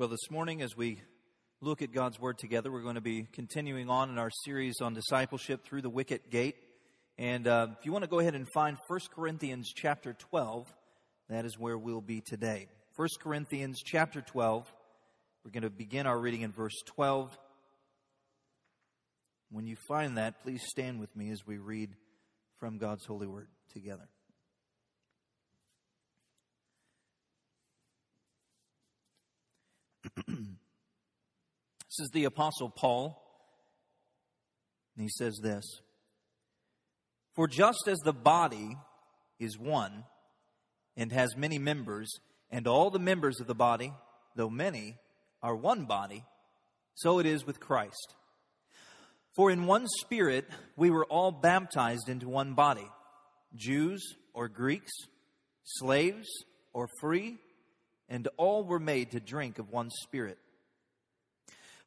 Well, this morning as we look at God's Word together, we're going to be continuing on in our series on discipleship through the Wicket Gate. And if you want to go ahead and find 1 Corinthians chapter 12, that is where we'll be today. 1 Corinthians chapter 12, we're going to begin our reading in verse 12. When you find that, please stand with me as we read from God's Holy Word together. This is the Apostle Paul, and he says this: "For just as the body is one and has many members, and all the members of the body, though many, are one body, so it is with Christ. For in one Spirit we were all baptized into one body, Jews or Greeks, slaves or free, and all were made to drink of one Spirit.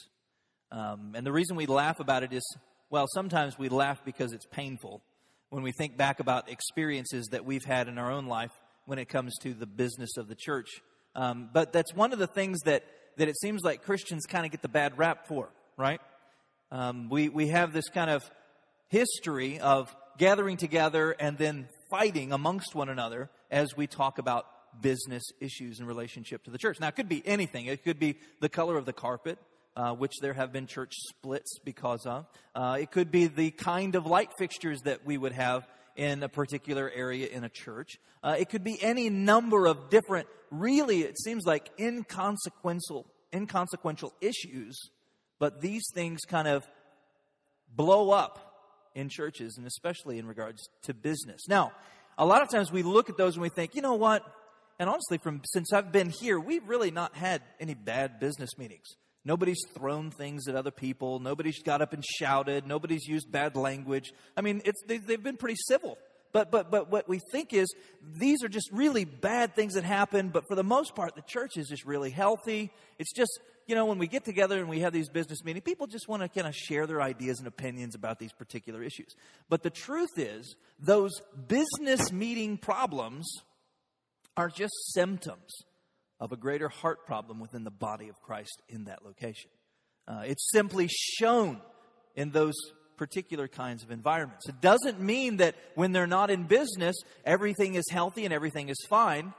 And the reason we laugh about it is, well, sometimes we laugh because it's painful when we think back about experiences that we've had in our own life when it comes to the business of the church. But that's one of the things that it seems like Christians kind of get the bad rap for, right? We have this kind of history of gathering together and then fighting amongst one another as we talk about business issues in relationship to the church. Now, it could be anything. It could be the color of the carpet, which there have been church splits because of. It could be the kind of light fixtures that we would have in a particular area in a church. It could be any number of different, really, it seems like inconsequential issues, but these things kind of blow up in churches, and especially in regards to business. Now, a lot of times we look at those and we think, you know what? And honestly, since I've been here, we've really not had any bad business meetings. Nobody's thrown things at other people. Nobody's got up and shouted. Nobody's used bad language. I mean, they've been pretty civil. But what we think is these are just really bad things that happen. But for the most part, the church is just really healthy. It's just, you know, when we get together and we have these business meetings, people just want to kind of share their ideas and opinions about these particular issues. But the truth is, those business meeting problems are just symptoms of a greater heart problem within the body of Christ in that location. It's simply shown in those particular kinds of environments. It doesn't mean that when they're not in business, everything is healthy and everything is fine.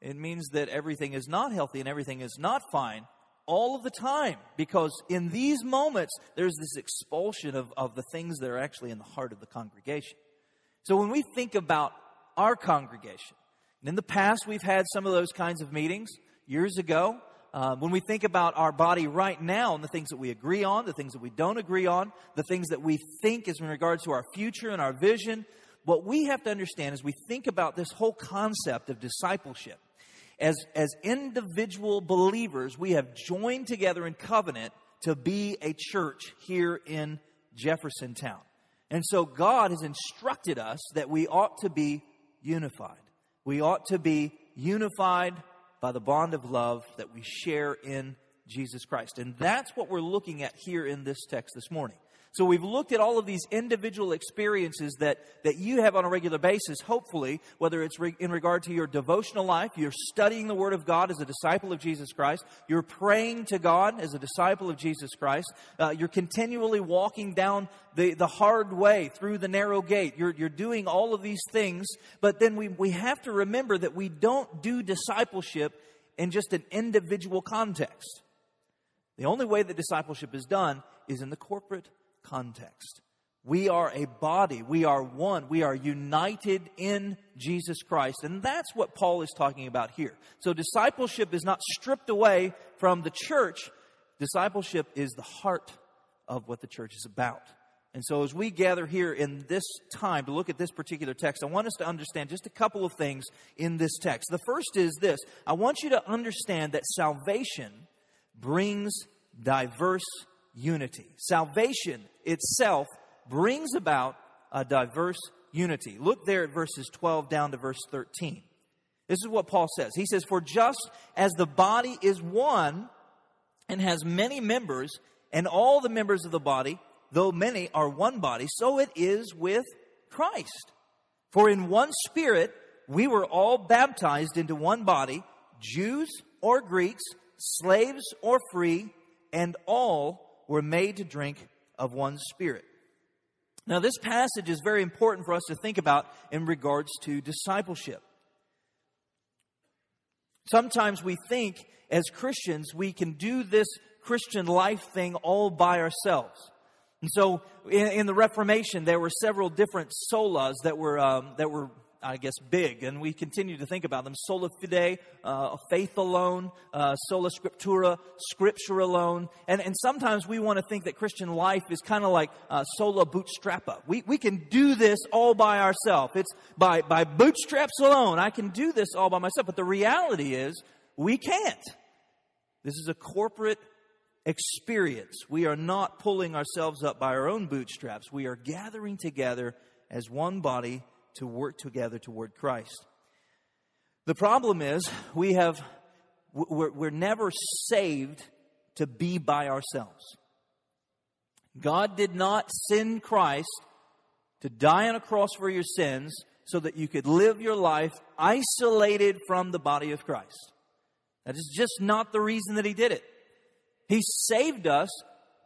It means that everything is not healthy and everything is not fine all of the time, because in these moments, there's this expulsion of the things that are actually in the heart of the congregation. So when we think about our congregation, and in the past, we've had some of those kinds of meetings years ago. When we think about our body right now and the things that we agree on, the things that we don't agree on, the things that we think is in regards to our future and our vision, what we have to understand is we think about this whole concept of discipleship. As individual believers, we have joined together in covenant to be a church here in Jeffersontown. And so God has instructed us that we ought to be unified. We ought to be unified by the bond of love that we share in Jesus Christ. And that's what we're looking at here in this text this morning. So we've looked at all of these individual experiences that you have on a regular basis, hopefully, whether it's in regard to your devotional life, you're studying the Word of God as a disciple of Jesus Christ, you're praying to God as a disciple of Jesus Christ, you're continually walking down the hard way through the narrow gate, you're doing all of these things, but then we have to remember that we don't do discipleship in just an individual context. The only way that discipleship is done is in the corporate context. We are a body. We are one. We are united in Jesus Christ. And that's what Paul is talking about here. So discipleship is not stripped away from the church. Discipleship is the heart of what the church is about. And so as we gather here in this time to look at this particular text, I want us to understand just a couple of things in this text. The first is this. I want you to understand that salvation brings diverse unity. Salvation itself brings about a diverse unity. Look there at verses 12 down to verse 13. This is what Paul says. He says, "For just as the body is one and has many members, and all the members of the body, though many, are one body, so it is with Christ. For in one Spirit we were all baptized into one body, Jews or Greeks, slaves or free, and all were made to drink of one Spirit." Now, this passage is very important for us to think about in regards to discipleship. Sometimes we think as Christians we can do this Christian life thing all by ourselves. And so in the Reformation, there were several different solas that were I guess, big, and we continue to think about them. Sola fide, faith alone, sola scriptura, scripture alone. And sometimes we want to think that Christian life is kind of like sola bootstrappa. We can do this all by ourselves. It's by bootstraps alone. I can do this all by myself. But the reality is we can't. This is a corporate experience. We are not pulling ourselves up by our own bootstraps. We are gathering together as one body to work together toward Christ. The problem is we're never saved to be by ourselves. God did not send Christ to die on a cross for your sins so that you could live your life isolated from the body of Christ. That is just not the reason that He did it. He saved us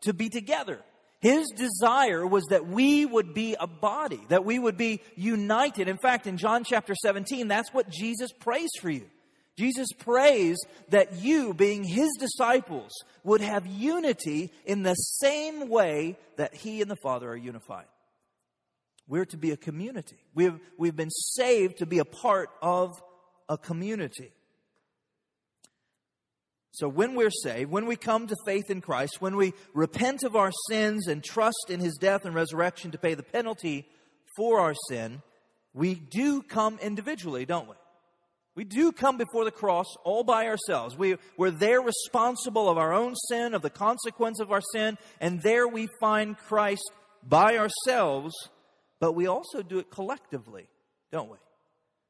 to be together. His desire was that we would be a body, that we would be united. In fact, in John chapter 17, that's what Jesus prays for you. Jesus prays that you, being His disciples, would have unity in the same way that He and the Father are unified. We're to be a community. We've been saved to be a part of a community. So when we're saved, when we come to faith in Christ, when we repent of our sins and trust in His death and resurrection to pay the penalty for our sin, we do come individually, don't we? We do come before the cross all by ourselves. We're there responsible of our own sin, of the consequence of our sin, and there we find Christ by ourselves, but we also do it collectively, don't we?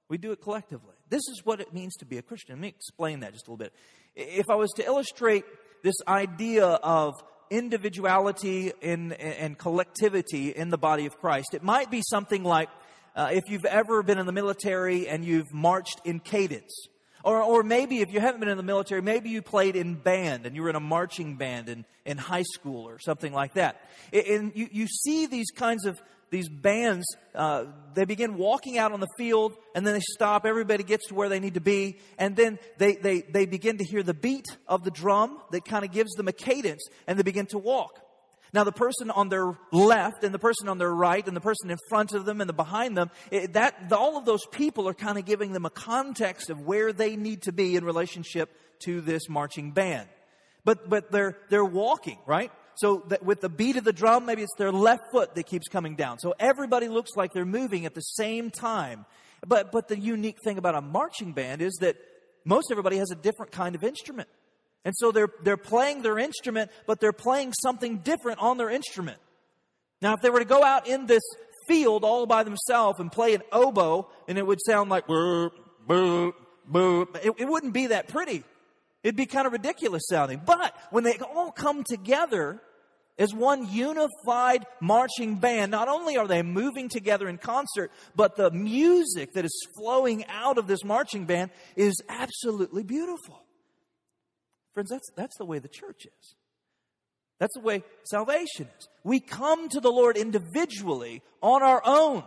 We do it collectively. This is what it means to be a Christian. Let me explain that just a little bit. If I was to illustrate this idea of individuality and collectivity in the body of Christ, it might be something like if you've ever been in the military and you've marched in cadence. Or maybe if you haven't been in the military, maybe you played in band and you were in a marching band in high school or something like that. And you see these kinds of these bands, they begin walking out on the field and then they stop. Everybody gets to where they need to be. And then they begin to hear the beat of the drum that kind of gives them a cadence, and they begin to walk. Now, the person on their left and the person on their right and the person in front of them and the behind them, all of those people are kind of giving them a context of where they need to be in relationship to this marching band. But they're walking, right? So that with the beat of the drum, maybe it's their left foot that keeps coming down. So everybody looks like they're moving at the same time. But the unique thing about a marching band is that most everybody has a different kind of instrument. And so they're playing their instrument, but they're playing something different on their instrument. Now, if they were to go out in this field all by themselves and play an oboe, and it would sound like boop, boop, boop, it wouldn't be that pretty. It'd be kind of ridiculous sounding. But when they all come together as one unified marching band, not only are they moving together in concert, but the music that is flowing out of this marching band is absolutely beautiful. Friends, that's the way the church is. That's the way salvation is. We come to the Lord individually on our own,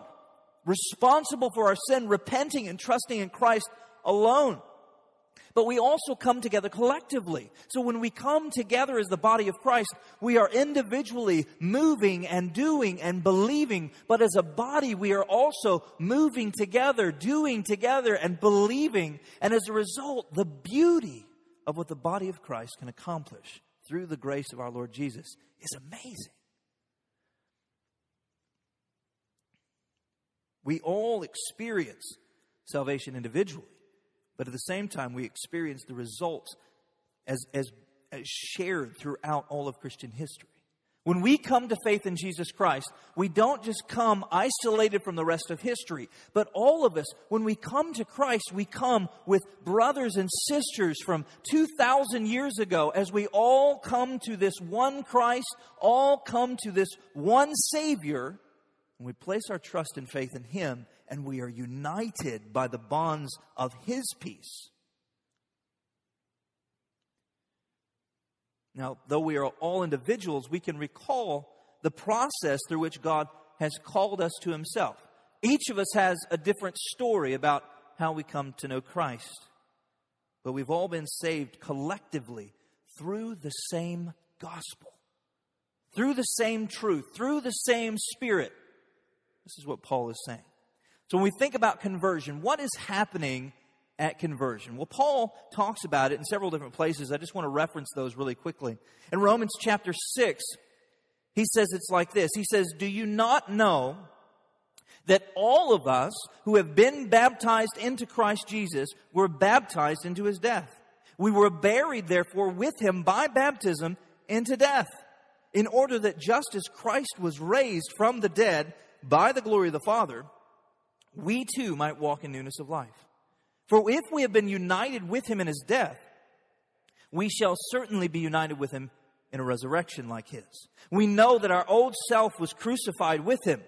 responsible for our sin, repenting and trusting in Christ alone. But we also come together collectively. So when we come together as the body of Christ, we are individually moving and doing and believing. But as a body, we are also moving together, doing together, and believing. And as a result, the beauty of what the body of Christ can accomplish through the grace of our Lord Jesus is amazing. We all experience salvation individually, but at the same time we experience the results as shared throughout all of Christian history. When we come to faith in Jesus Christ, we don't just come isolated from the rest of history, but all of us, when we come to Christ, we come with brothers and sisters from 2,000 years ago, as we all come to this one Christ, all come to this one Savior, and we place our trust and faith in Him, and we are united by the bonds of His peace. Now, though we are all individuals, we can recall the process through which God has called us to Himself. Each of us has a different story about how we come to know Christ. But we've all been saved collectively through the same gospel, through the same truth, through the same Spirit. This is what Paul is saying. So when we think about conversion, what is happening at conversion? Well, Paul talks about it in several different places. I just want to reference those really quickly. In Romans chapter 6, he says it's like this. He says, "Do you not know that all of us who have been baptized into Christ Jesus were baptized into His death? We were buried, therefore, with Him by baptism into death, in order that just as Christ was raised from the dead by the glory of the Father, we too might walk in newness of life. For if we have been united with Him in His death, we shall certainly be united with Him in a resurrection like His. We know that our old self was crucified with Him,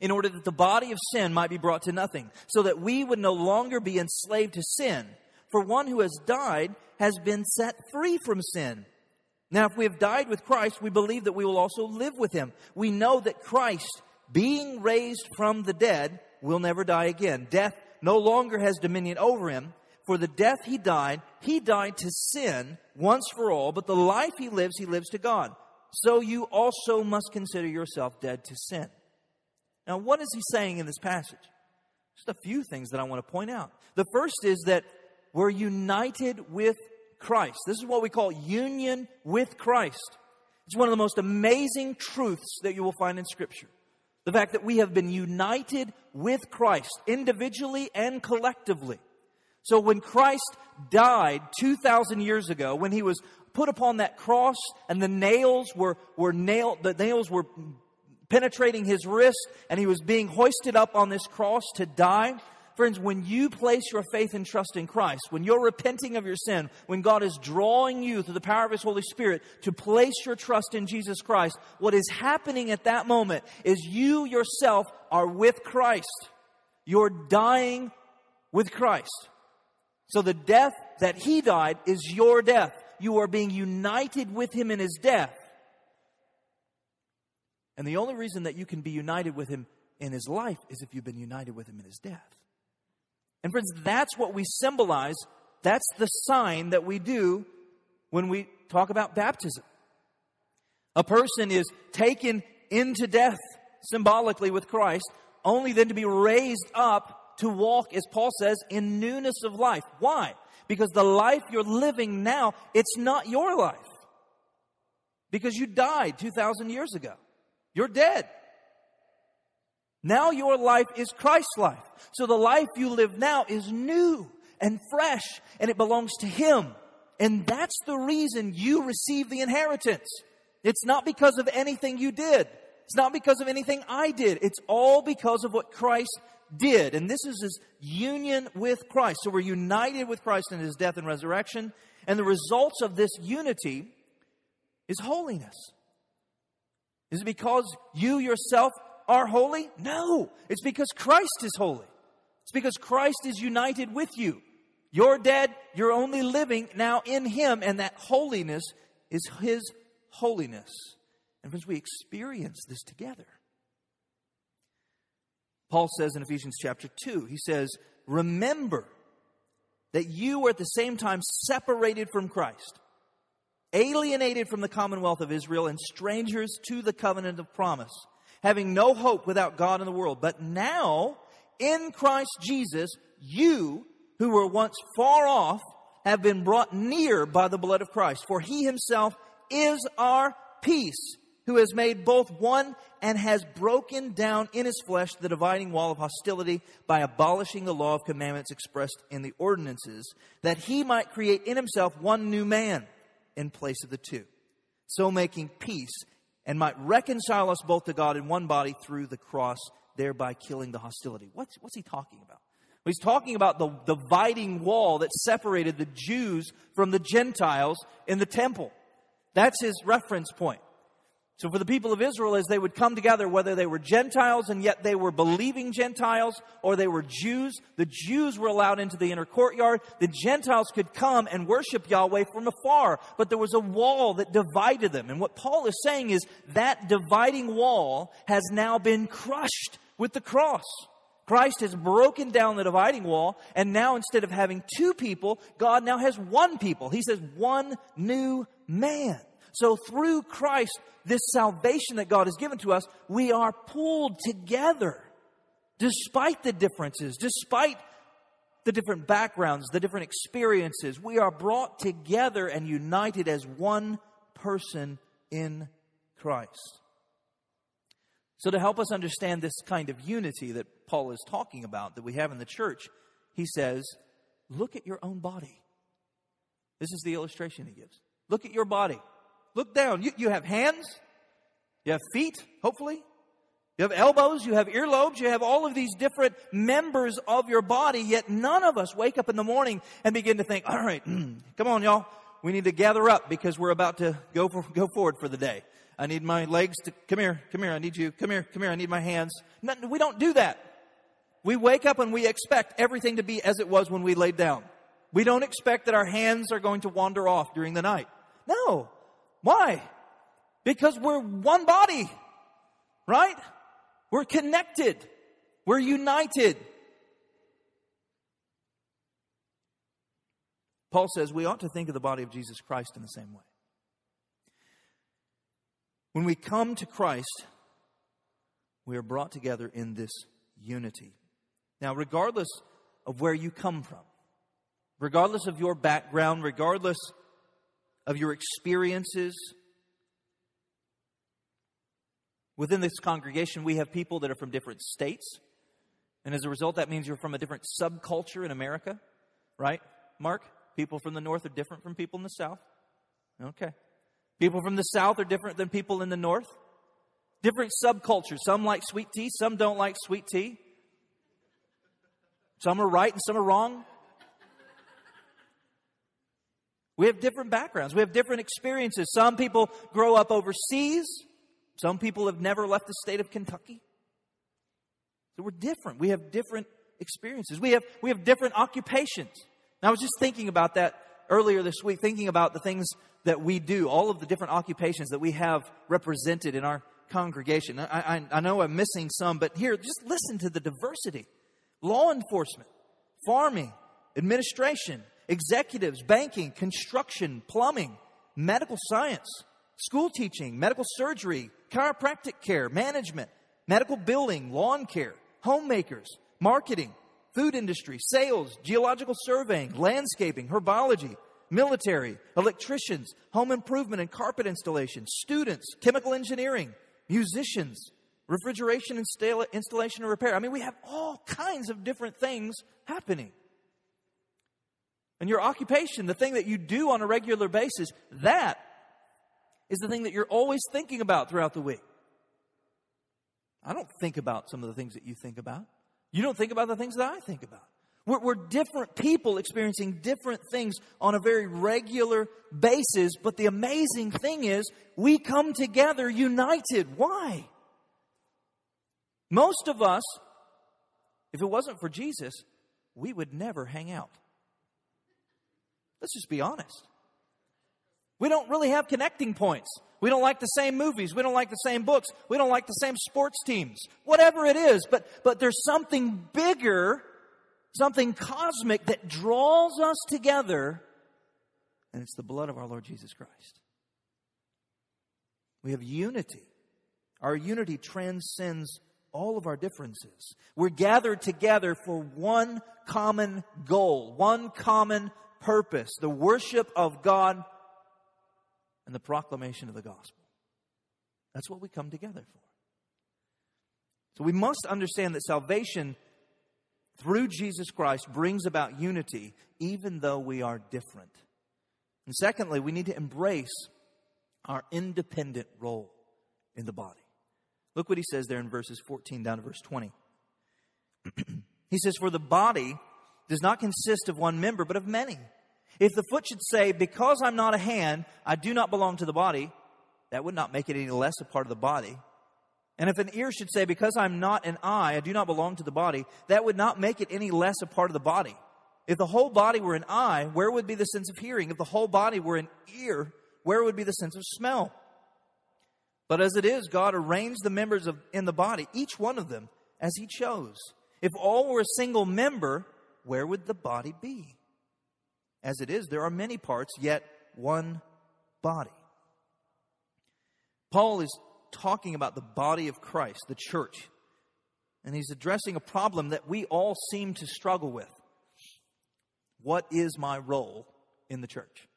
in order that the body of sin might be brought to nothing, so that we would no longer be enslaved to sin. For one who has died has been set free from sin. Now, if we have died with Christ, we believe that we will also live with Him. We know that Christ, being raised from the dead, will never die again. Death no longer has dominion over Him, for the death He died to sin once for all, but the life He lives to God. So you also must consider yourself dead to sin." Now, what is he saying in this passage? Just a few things that I want to point out. The first is that we're united with Christ. This is what we call union with Christ. It's one of the most amazing truths that you will find in Scripture. The fact that we have been united with Christ, individually and collectively. So when Christ died 2,000 years ago, when He was put upon that cross and the nails were penetrating His wrist and He was being hoisted up on this cross to die. Friends, when you place your faith and trust in Christ, when you're repenting of your sin, when God is drawing you through the power of His Holy Spirit to place your trust in Jesus Christ, what is happening at that moment is you yourself are with Christ. You're dying with Christ. So the death that he died is your death. You are being united with him in his death. And the only reason that you can be united with him in his life is if you've been united with him in his death. And friends, that's what we symbolize. That's the sign that we do when we talk about baptism. A person is taken into death symbolically with Christ, only then to be raised up to walk, as Paul says, in newness of life. Why? Because the life you're living now, it's not your life. Because you died 2,000 years ago. You're dead. Now your life is Christ's life. So the life you live now is new and fresh, and it belongs to him. And that's the reason you receive the inheritance. It's not because of anything you did. It's not because of anything I did. It's all because of what Christ did. And this is his union with Christ. So we're united with Christ in his death and resurrection. And the results of this unity is holiness. Is it because you yourself are holy? No. It's because Christ is holy. It's because Christ is united with you. You're dead. You're only living now in him. And that holiness is his holiness. And friends, we experience this together. Paul says in Ephesians chapter 2, he says, remember that you were at the same time separated from Christ, alienated from the commonwealth of Israel, and strangers to the covenant of promise, having no hope without God in the world. But now, in Christ Jesus, you who were once far off have been brought near by the blood of Christ. For he himself is our peace, who has made both one and has broken down in his flesh the dividing wall of hostility by abolishing the law of commandments expressed in the ordinances, that he might create in himself one new man in place of the two, so making peace, and might reconcile us both to God in one body through the cross, thereby killing the hostility. What's he talking about? Well, he's talking about the dividing wall that separated the Jews from the Gentiles in the temple. That's his reference point. So for the people of Israel, as they would come together, whether they were Gentiles and yet they were believing Gentiles, or they were Jews, the Jews were allowed into the inner courtyard. The Gentiles could come and worship Yahweh from afar, but there was a wall that divided them. And what Paul is saying is that dividing wall has now been crushed with the cross. Christ has broken down the dividing wall, and now instead of having two people, God now has one people. He says one new man. So through Christ, this salvation that God has given to us, we are pulled together despite the differences, despite the different backgrounds, the different experiences. We are brought together and united as one person in Christ. So to help us understand this kind of unity that Paul is talking about, that we have in the church, he says, look at your own body. This is the illustration he gives. Look at your body. Look down. You have hands. You have feet, hopefully. You have elbows. You have earlobes. You have all of these different members of your body, yet none of us wake up in the morning and begin to think, all right, come on, y'all. We need to gather up because we're about to go forward for the day. I need my legs to, come here, I need you, come here, I need my hands. No, we don't do that. We wake up and we expect everything to be as it was when we laid down. We don't expect that our hands are going to wander off during the night. No. Why? Because we're one body, right? We're connected. We're united. Paul says we ought to think of the body of Jesus Christ in the same way. When we come to Christ, we are brought together in this unity. Now, regardless of where you come from, regardless of your background, regardless of your experiences, within this congregation, we have people that are from different states. And as a result, that means you're from a different subculture in America, right, Mark? People from the north are different from people in the south. Okay. People from the south are different than people in the north. Different subcultures. Some like sweet tea. Some don't like sweet tea. Some are right and some are wrong. We have different backgrounds. We have different experiences. Some people grow up overseas. Some people have never left the state of Kentucky. So we're different. We have different experiences. We have different occupations. And I was just thinking about that earlier this week, thinking about the things that we do, all of the different occupations that we have represented in our congregation. I know I'm missing some, but here, just listen to the diversity. Law enforcement, farming, administration, executives, banking, construction, plumbing, medical science, school teaching, medical surgery, chiropractic care, management, medical building, lawn care, homemakers, marketing, food industry, sales, geological surveying, landscaping, herbology, military, electricians, home improvement and carpet installation, students, chemical engineering, musicians, refrigeration installation and repair. I mean, we have all kinds of different things happening. And your occupation, the thing that you do on a regular basis, that is the thing that you're always thinking about throughout the week. I don't think about some of the things that you think about. You don't think about the things that I think about. We're different people experiencing different things on a very regular basis. But the amazing thing is we come together united. Why? Most of us, if it wasn't for Jesus, we would never hang out. Let's just be honest. We don't really have connecting points. We don't like the same movies. We don't like the same books. We don't like the same sports teams. Whatever it is. But there's something bigger, something cosmic that draws us together. And it's the blood of our Lord Jesus Christ. We have unity. Our unity transcends all of our differences. We're gathered together for one common goal, one common purpose, the worship of God and the proclamation of the gospel. That's what we come together for. So we must understand that salvation through Jesus Christ brings about unity, even though we are different. And secondly, we need to embrace our independent role in the body. Look what he says there in verses 14 down to verse 20. He says, "For the body does not consist of one member, but of many. If the foot should say, 'Because I'm not a hand, I do not belong to the body,' that would not make it any less a part of the body. And if an ear should say, 'Because I'm not an eye, I do not belong to the body,' that would not make it any less a part of the body. If the whole body were an eye, where would be the sense of hearing? If the whole body were an ear, where would be the sense of smell? But as it is, God arranged the members in the body, each one of them, as He chose. If all were a single member, where would the body be? As it is, there are many parts, yet one body." Paul is talking about the body of Christ, the church. And he's addressing a problem that we all seem to struggle with. What is my role in the church?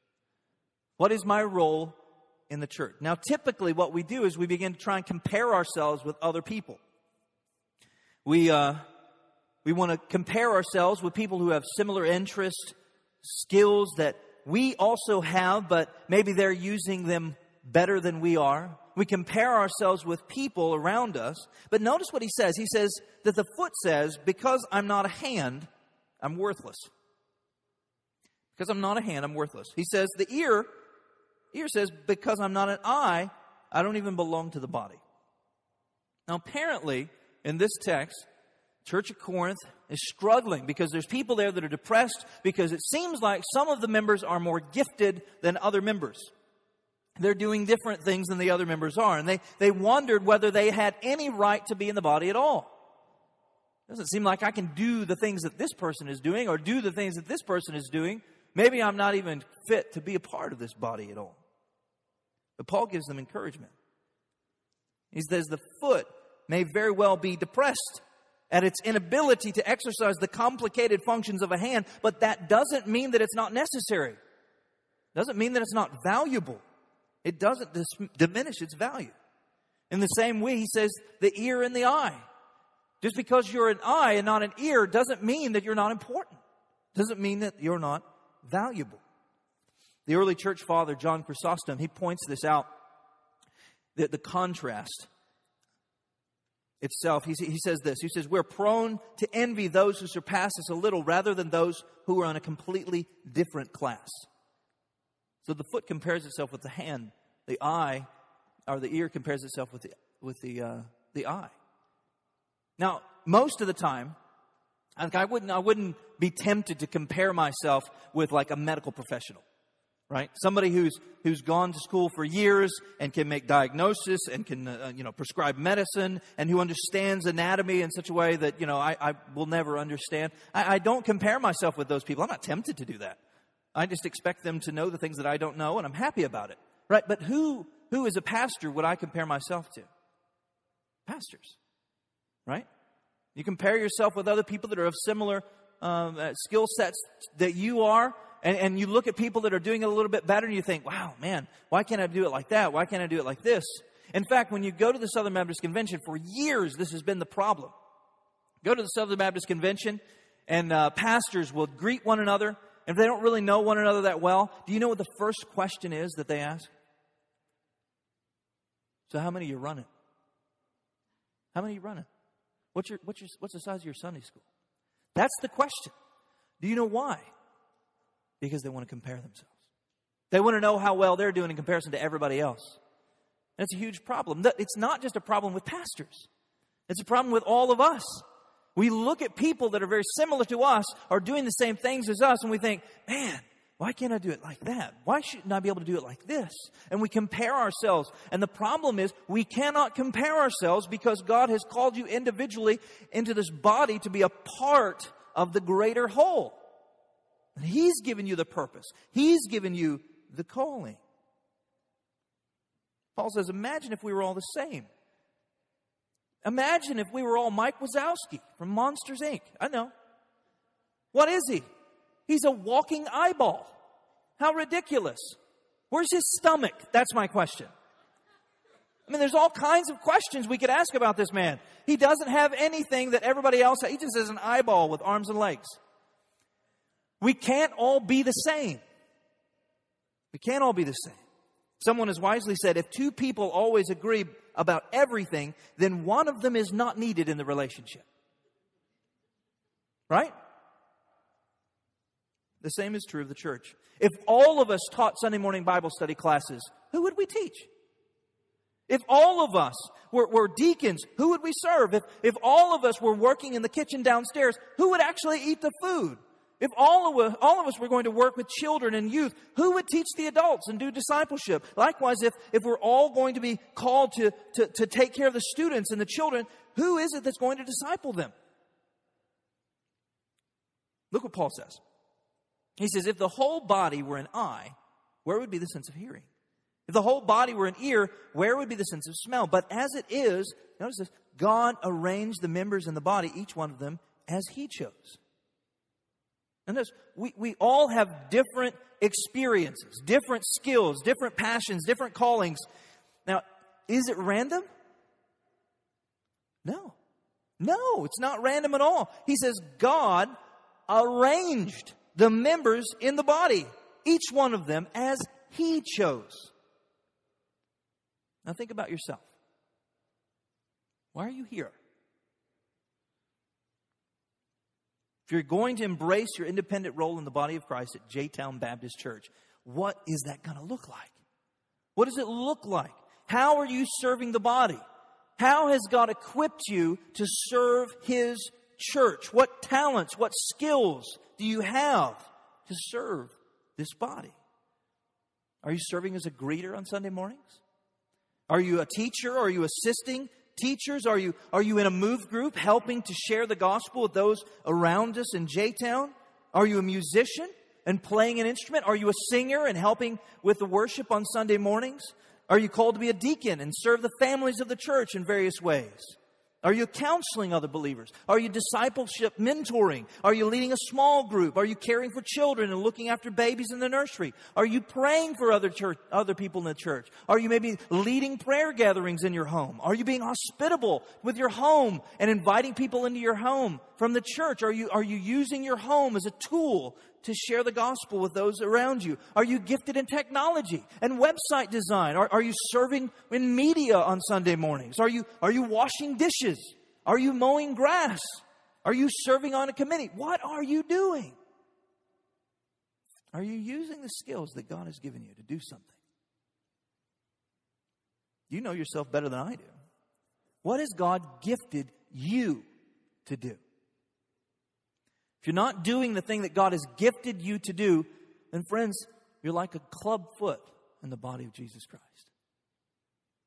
What is my role in the church? Now, typically what we do is we begin to try and compare ourselves with other people. We want to compare ourselves with people who have similar interests, skills that we also have, but maybe they're using them better than we are. We compare ourselves with people around us. But notice what he says. He says that the foot says, "Because I'm not a hand, I'm worthless." Because I'm not a hand, I'm worthless. He says the ear says, "Because I'm not an eye, I don't even belong to the body." Now, apparently, in this text, Church of Corinth is struggling because there's people there that are depressed because it seems like some of the members are more gifted than other members. They're doing different things than the other members are. And they wondered whether they had any right to be in the body at all. It doesn't seem like I can do the things that this person is doing or do the things that this person is doing. Maybe I'm not even fit to be a part of this body at all. But Paul gives them encouragement. He says the foot may very well be depressed at its inability to exercise the complicated functions of a hand, but that doesn't mean that it's not necessary. It doesn't mean that it's not valuable. It doesn't diminish its value. In the same way, he says the ear and the eye. Just because you're an eye and not an ear doesn't mean that you're not important. Doesn't mean that you're not valuable. The early church father, John Chrysostom, he points this out, the contrast itself. He says this. He says, "We're prone to envy those who surpass us a little rather than those who are on a completely different class." So the foot compares itself with the hand. The eye, or the ear, compares itself with the eye. Now, most of the time, I wouldn't be tempted to compare myself with like a medical professional, right? Somebody who's gone to school for years and can make diagnosis and can prescribe medicine and who understands anatomy in such a way that I will never understand. I don't compare myself with those people. I'm not tempted to do that. I just expect them to know the things that I don't know, and I'm happy about it, right? But who as a pastor would I compare myself to? Pastors, right? You compare yourself with other people that are of similar skill sets that you are, and you look at people that are doing it a little bit better, and you think, wow, man, why can't I do it like that? Why can't I do it like this? In fact, when you go to the Southern Baptist Convention, for years this has been the problem. Go to the Southern Baptist Convention, and pastors will greet one another, and if they don't really know one another that well, do you know what the first question is that they ask? So how many of you run it? How many of you run it? What's the size of your Sunday school? That's the question. Do you know why? Because they want to compare themselves. They want to know how well they're doing in comparison to everybody else. And it's a huge problem. It's not just a problem with pastors. It's a problem with all of us. We look at people that are very similar to us or doing the same things as us, and we think, man, why can't I do it like that? Why shouldn't I be able to do it like this? And we compare ourselves. And the problem is we cannot compare ourselves because God has called you individually into this body to be a part of the greater whole. And He's given you the purpose. He's given you the calling. Paul says, imagine if we were all the same. Imagine if we were all Mike Wazowski from Monsters, Inc. I know. What is he? He's a walking eyeball. How ridiculous. Where's his stomach? That's my question. I mean, there's all kinds of questions we could ask about this man. He doesn't have anything that everybody else has. He just is an eyeball with arms and legs. We can't all be the same. We can't all be the same. Someone has wisely said, if two people always agree about everything, then one of them is not needed in the relationship. Right? The same is true of the church. If all of us taught Sunday morning Bible study classes, who would we teach? If all of us were deacons, who would we serve? If all of us were working in the kitchen downstairs, who would actually eat the food? If all of us were going to work with children and youth, who would teach the adults and do discipleship? Likewise, if we're all going to be called to take care of the students and the children, who is it that's going to disciple them? Look what Paul says. He says, if the whole body were an eye, where would be the sense of hearing? If the whole body were an ear, where would be the sense of smell? But as it is, notice this, God arranged the members in the body, each one of them, as He chose. And notice, we all have different experiences, different skills, different passions, different callings. Now, is it random? No, it's not random at all. He says, God arranged the members in the body, each one of them, as He chose. Now think about yourself. Why are you here? If you're going to embrace your independent role in the body of Christ at J-Town Baptist Church, what is that going to look like? What does it look like? How are you serving the body? How has God equipped you to serve His church? What talents, what skills do you have to serve this body? Are you serving as a greeter on Sunday mornings? Are you a teacher? Are you assisting teachers? Are you in a move group helping to share the gospel with those around us in J-Town? Are you a musician and playing an instrument? Are you a singer and helping with the worship on Sunday mornings? Are you called to be a deacon and serve the families of the church in various ways? Are you counseling other believers? Are you discipleship mentoring? Are you leading a small group? Are you caring for children and looking after babies in the nursery? Are you praying for other people in the church? Are you maybe leading prayer gatherings in your home? Are you being hospitable with your home and inviting people into your home from the church? Are you using your home as a tool to share the gospel with those around you? Are you gifted in technology and website design? Are you serving in media on Sunday mornings? Are you washing dishes? Are you mowing grass? Are you serving on a committee? What are you doing? Are you using the skills that God has given you to do something? You know yourself better than I do. What has God gifted you to do? If you're not doing the thing that God has gifted you to do, then friends, you're like a clubfoot in the body of Jesus Christ.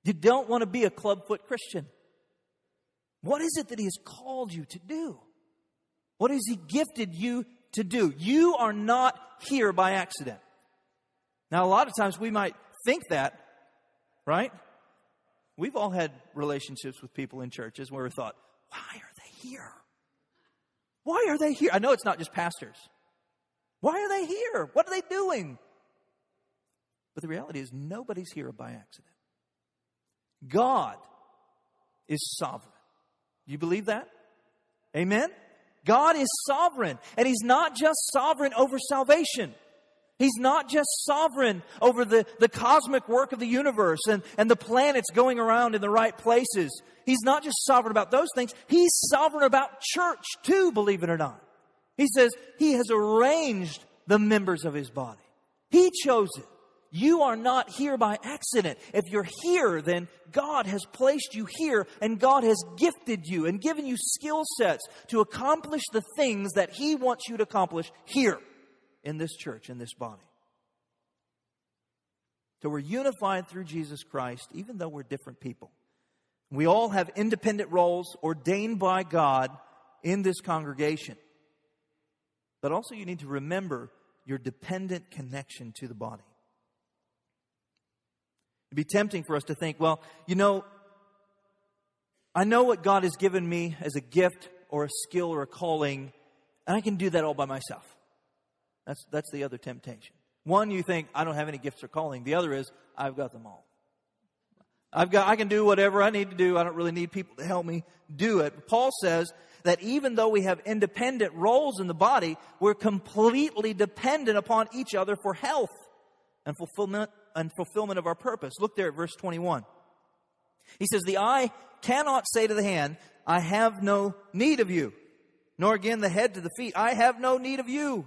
You don't want to be a clubfoot Christian. What is it that He has called you to do? What has He gifted you to do? You are not here by accident. Now, a lot of times we might think that, right? We've all had relationships with people in churches where we thought, why are they here? Why are they here? I know it's not just pastors. Why are they here? What are they doing? But the reality is nobody's here by accident. God is sovereign. You believe that? Amen? God is sovereign, and He's not just sovereign over salvation. He's not just sovereign over the cosmic work of the universe and the planets going around in the right places. He's not just sovereign about those things. He's sovereign about church too, believe it or not. He says He has arranged the members of His body. He chose it. You are not here by accident. If you're here, then God has placed you here, and God has gifted you and given you skill sets to accomplish the things that He wants you to accomplish here in this church, in this body. So we're unified through Jesus Christ, even though we're different people. We all have independent roles ordained by God in this congregation. But also you need to remember your dependent connection to the body. It'd be tempting for us to think, well, you know, I know what God has given me as a gift or a skill or a calling, and I can do that all by myself. That's the other temptation. One, you think, I don't have any gifts or calling. The other is, I've got them all. I can do whatever I need to do. I don't really need people to help me do it. Paul says that even though we have independent roles in the body, we're completely dependent upon each other for health and fulfillment of our purpose. Look there at verse 21. He says, the eye cannot say to the hand, I have no need of you. Nor again the head to the feet, I have no need of you.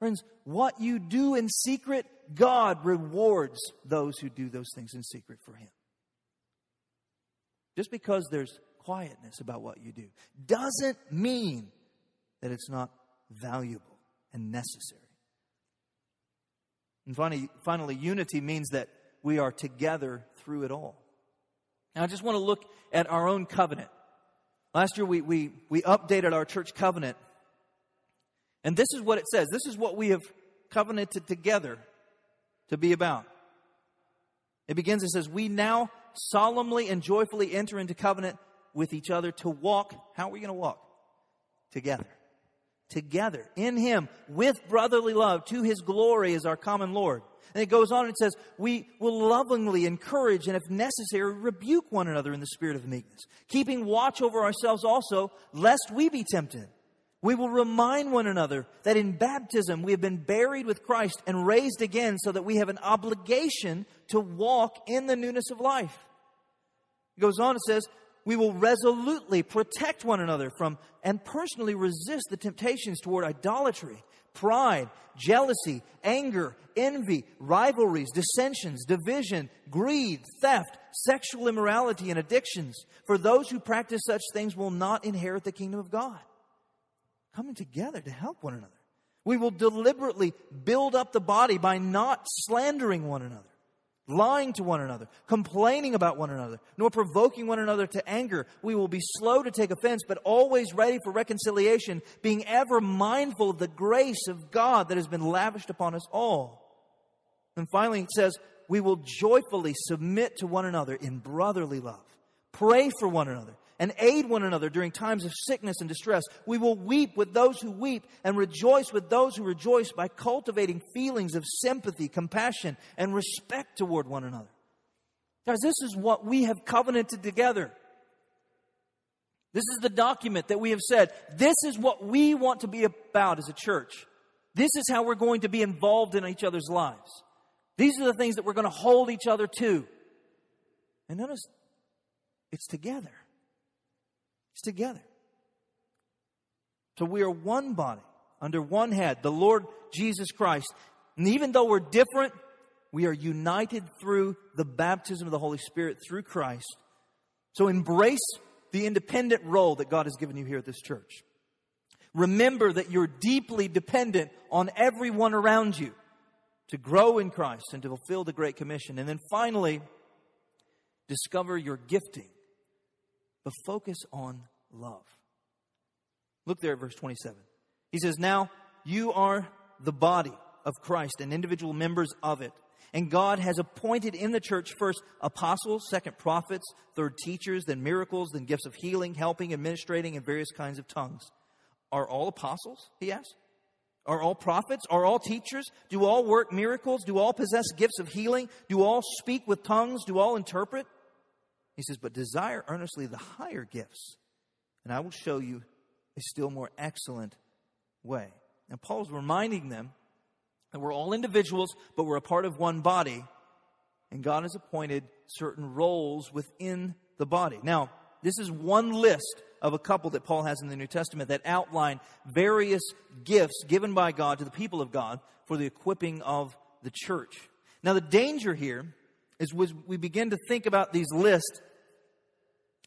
Friends, what you do in secret, God rewards those who do those things in secret for Him. Just because there's quietness about what you do doesn't mean that it's not valuable and necessary. And finally, unity means that we are together through it all. Now, I just want to look at our own covenant. Last year, we updated our church covenant. And this is what it says. This is what we have covenanted together to be about. It begins, it says, we now solemnly and joyfully enter into covenant with each other to walk. How are we going to walk? Together. Together in Him with brotherly love to His glory as our common Lord. And it goes on and says, we will lovingly encourage and if necessary rebuke one another in the spirit of meekness, keeping watch over ourselves also, lest we be tempted. We will remind one another that in baptism we have been buried with Christ and raised again so that we have an obligation to walk in the newness of life. It goes on and says, we will resolutely protect one another from and personally resist the temptations toward idolatry, pride, jealousy, anger, envy, rivalries, dissensions, division, greed, theft, sexual immorality, and addictions. For those who practice such things will not inherit the kingdom of God. Coming together to help one another. We will deliberately build up the body by not slandering one another, lying to one another, complaining about one another, nor provoking one another to anger. We will be slow to take offense, but always ready for reconciliation, being ever mindful of the grace of God that has been lavished upon us all. And finally, it says, we will joyfully submit to one another in brotherly love, pray for one another, and aid one another during times of sickness and distress. We will weep with those who weep and rejoice with those who rejoice by cultivating feelings of sympathy, compassion, and respect toward one another. Guys, this is what we have covenanted together. This is the document that we have said, this is what we want to be about as a church. This is how we're going to be involved in each other's lives. These are the things that we're going to hold each other to. And notice, it's together. It's together. So we are one body under one head, the Lord Jesus Christ. And even though we're different, we are united through the baptism of the Holy Spirit through Christ. So embrace the independent role that God has given you here at this church. Remember that you're deeply dependent on everyone around you to grow in Christ and to fulfill the Great Commission. And then finally, discover your gifting. But focus on love. Look there at verse 27. He says, now you are the body of Christ and individual members of it. And God has appointed in the church first apostles, second prophets, third teachers, then miracles, then gifts of healing, helping, administrating, and various kinds of tongues. Are all apostles? He asks. Are all prophets? Are all teachers? Do all work miracles? Do all possess gifts of healing? Do all speak with tongues? Do all interpret? He says, but desire earnestly the higher gifts, and I will show you a still more excellent way. And Paul's reminding them that we're all individuals, but we're a part of one body. And God has appointed certain roles within the body. Now, this is one list of a couple that Paul has in the New Testament that outline various gifts given by God to the people of God for the equipping of the church. Now, the danger here is we begin to think about these lists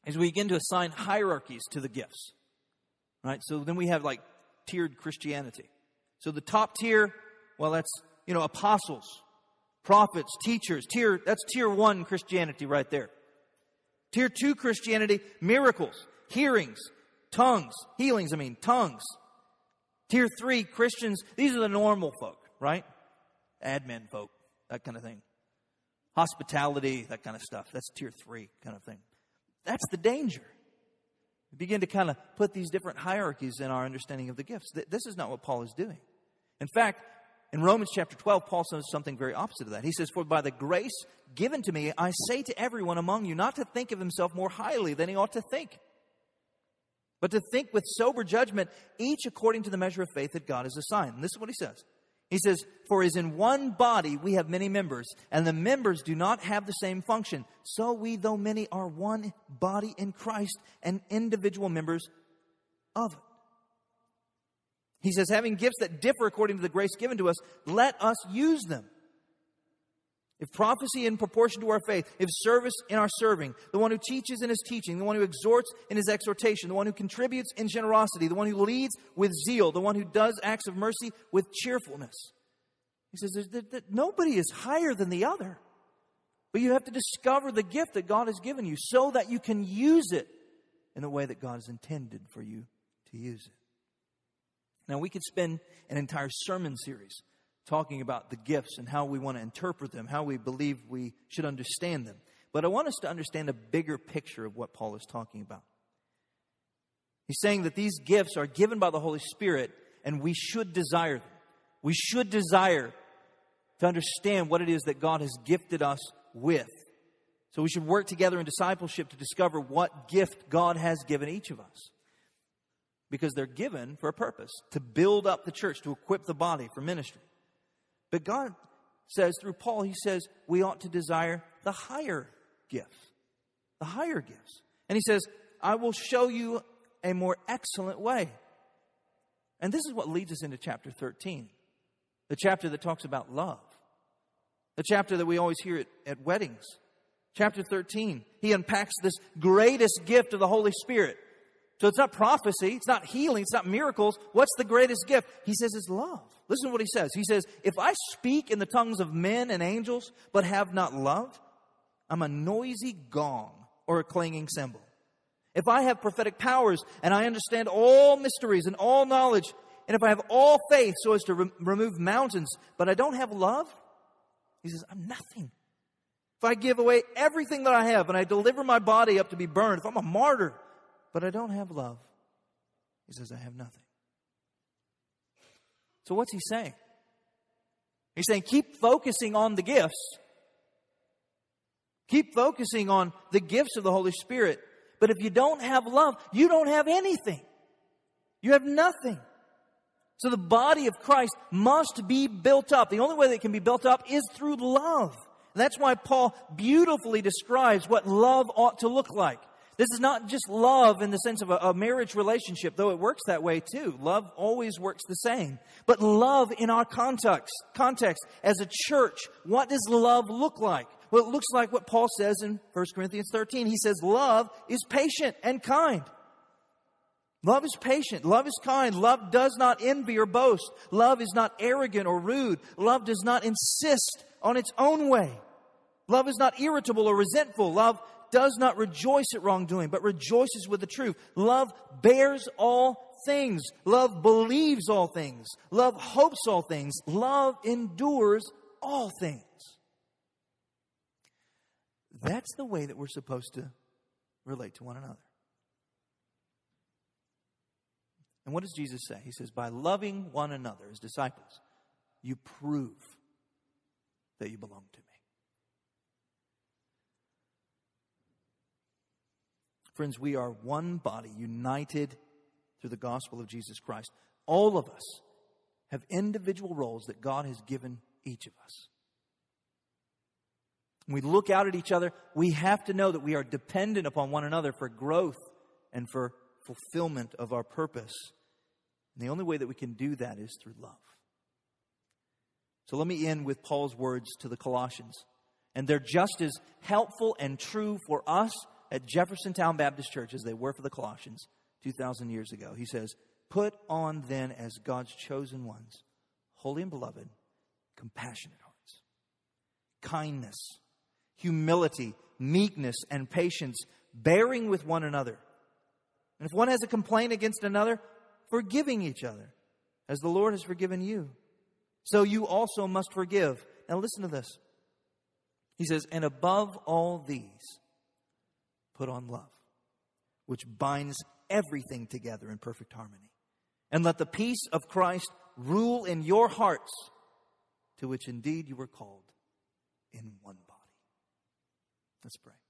as we begin to assign hierarchies to the gifts. Right? So then we have like tiered Christianity. So the top tier, well, that's, apostles, prophets, teachers. That's tier one Christianity right there. Tier two Christianity, miracles, hearings, tongues, tongues. Tier three Christians, these are the normal folk, right? Admin folk, that kind of thing. Hospitality, that kind of stuff. That's tier three kind of thing. That's the danger. We begin to kind of put these different hierarchies in our understanding of the gifts. This is not what Paul is doing. In fact, in Romans chapter 12, Paul says something very opposite of that. He says, "For by the grace given to me, I say to everyone among you not to think of himself more highly than he ought to think, but to think with sober judgment, each according to the measure of faith that God has assigned." And this is what he says. He says, "For as in one body we have many members, and the members do not have the same function. So we, though many, are one body in Christ, and individual members of it." He says, "Having gifts that differ according to the grace given to us, let us use them. If prophecy in proportion to our faith, if service in our serving, the one who teaches in his teaching, the one who exhorts in his exhortation, the one who contributes in generosity, the one who leads with zeal, the one who does acts of mercy with cheerfulness." He says that nobody is higher than the other, but you have to discover the gift that God has given you so that you can use it in the way that God has intended for you to use it. Now, we could spend an entire sermon series talking about the gifts and how we want to interpret them, how we believe we should understand them. But I want us to understand a bigger picture of what Paul is talking about. He's saying that these gifts are given by the Holy Spirit, and we should desire them. We should desire to understand what it is that God has gifted us with. So we should work together in discipleship to discover what gift God has given each of us, because they're given for a purpose, to build up the church, to equip the body for ministry. But God says, through Paul, he says, we ought to desire the higher gifts. The higher gifts. And he says, "I will show you a more excellent way." And this is what leads us into chapter 13. The chapter that talks about love. The chapter that we always hear at weddings. Chapter 13. He unpacks this greatest gift of the Holy Spirit. So it's not prophecy, it's not healing, it's not miracles. What's the greatest gift? He says it's love. Listen to what he says. He says, "If I speak in the tongues of men and angels, but have not love, I'm a noisy gong or a clanging cymbal. If I have prophetic powers and I understand all mysteries and all knowledge, and if I have all faith so as to remove mountains, but I don't have love," he says, "I'm nothing. If I give away everything that I have and I deliver my body up to be burned, if I'm a martyr, but I don't have love," he says, "I have nothing." So what's he saying? He's saying, keep focusing on the gifts. Keep focusing on the gifts of the Holy Spirit. But if you don't have love, you don't have anything. You have nothing. So the body of Christ must be built up. The only way that it can be built up is through love. And that's why Paul beautifully describes what love ought to look like. This is not just love in the sense of a marriage relationship, though it works that way too. Love always works the same. But love in our context as a church, what does love look like? Well, it looks like what Paul says in 1 Corinthians 13. He says, "Love is patient and kind." Love is patient. Love is kind. Love does not envy or boast. Love is not arrogant or rude. Love does not insist on its own way. Love is not irritable or resentful. Love does not rejoice at wrongdoing, but rejoices with the truth. Love bears all things. Love believes all things. Love hopes all things. Love endures all things. That's the way that we're supposed to relate to one another. And what does Jesus say? He says, by loving one another as disciples, you prove that you belong to me. Friends, we are one body united through the gospel of Jesus Christ. All of us have individual roles that God has given each of us. When we look out at each other, we have to know that we are dependent upon one another for growth and for fulfillment of our purpose. And the only way that we can do that is through love. So let me end with Paul's words to the Colossians. And they're just as helpful and true for us at Jeffersontown Baptist Church as they were for the Colossians 2,000 years ago. He says, "Put on then as God's chosen ones, holy and beloved, compassionate hearts, kindness, humility, meekness, and patience, bearing with one another. And if one has a complaint against another, forgiving each other, as the Lord has forgiven you. So you also must forgive." Now listen to this. He says, "And above all these, put on love, which binds everything together in perfect harmony. And let the peace of Christ rule in your hearts, to which indeed you were called in one body." Let's pray.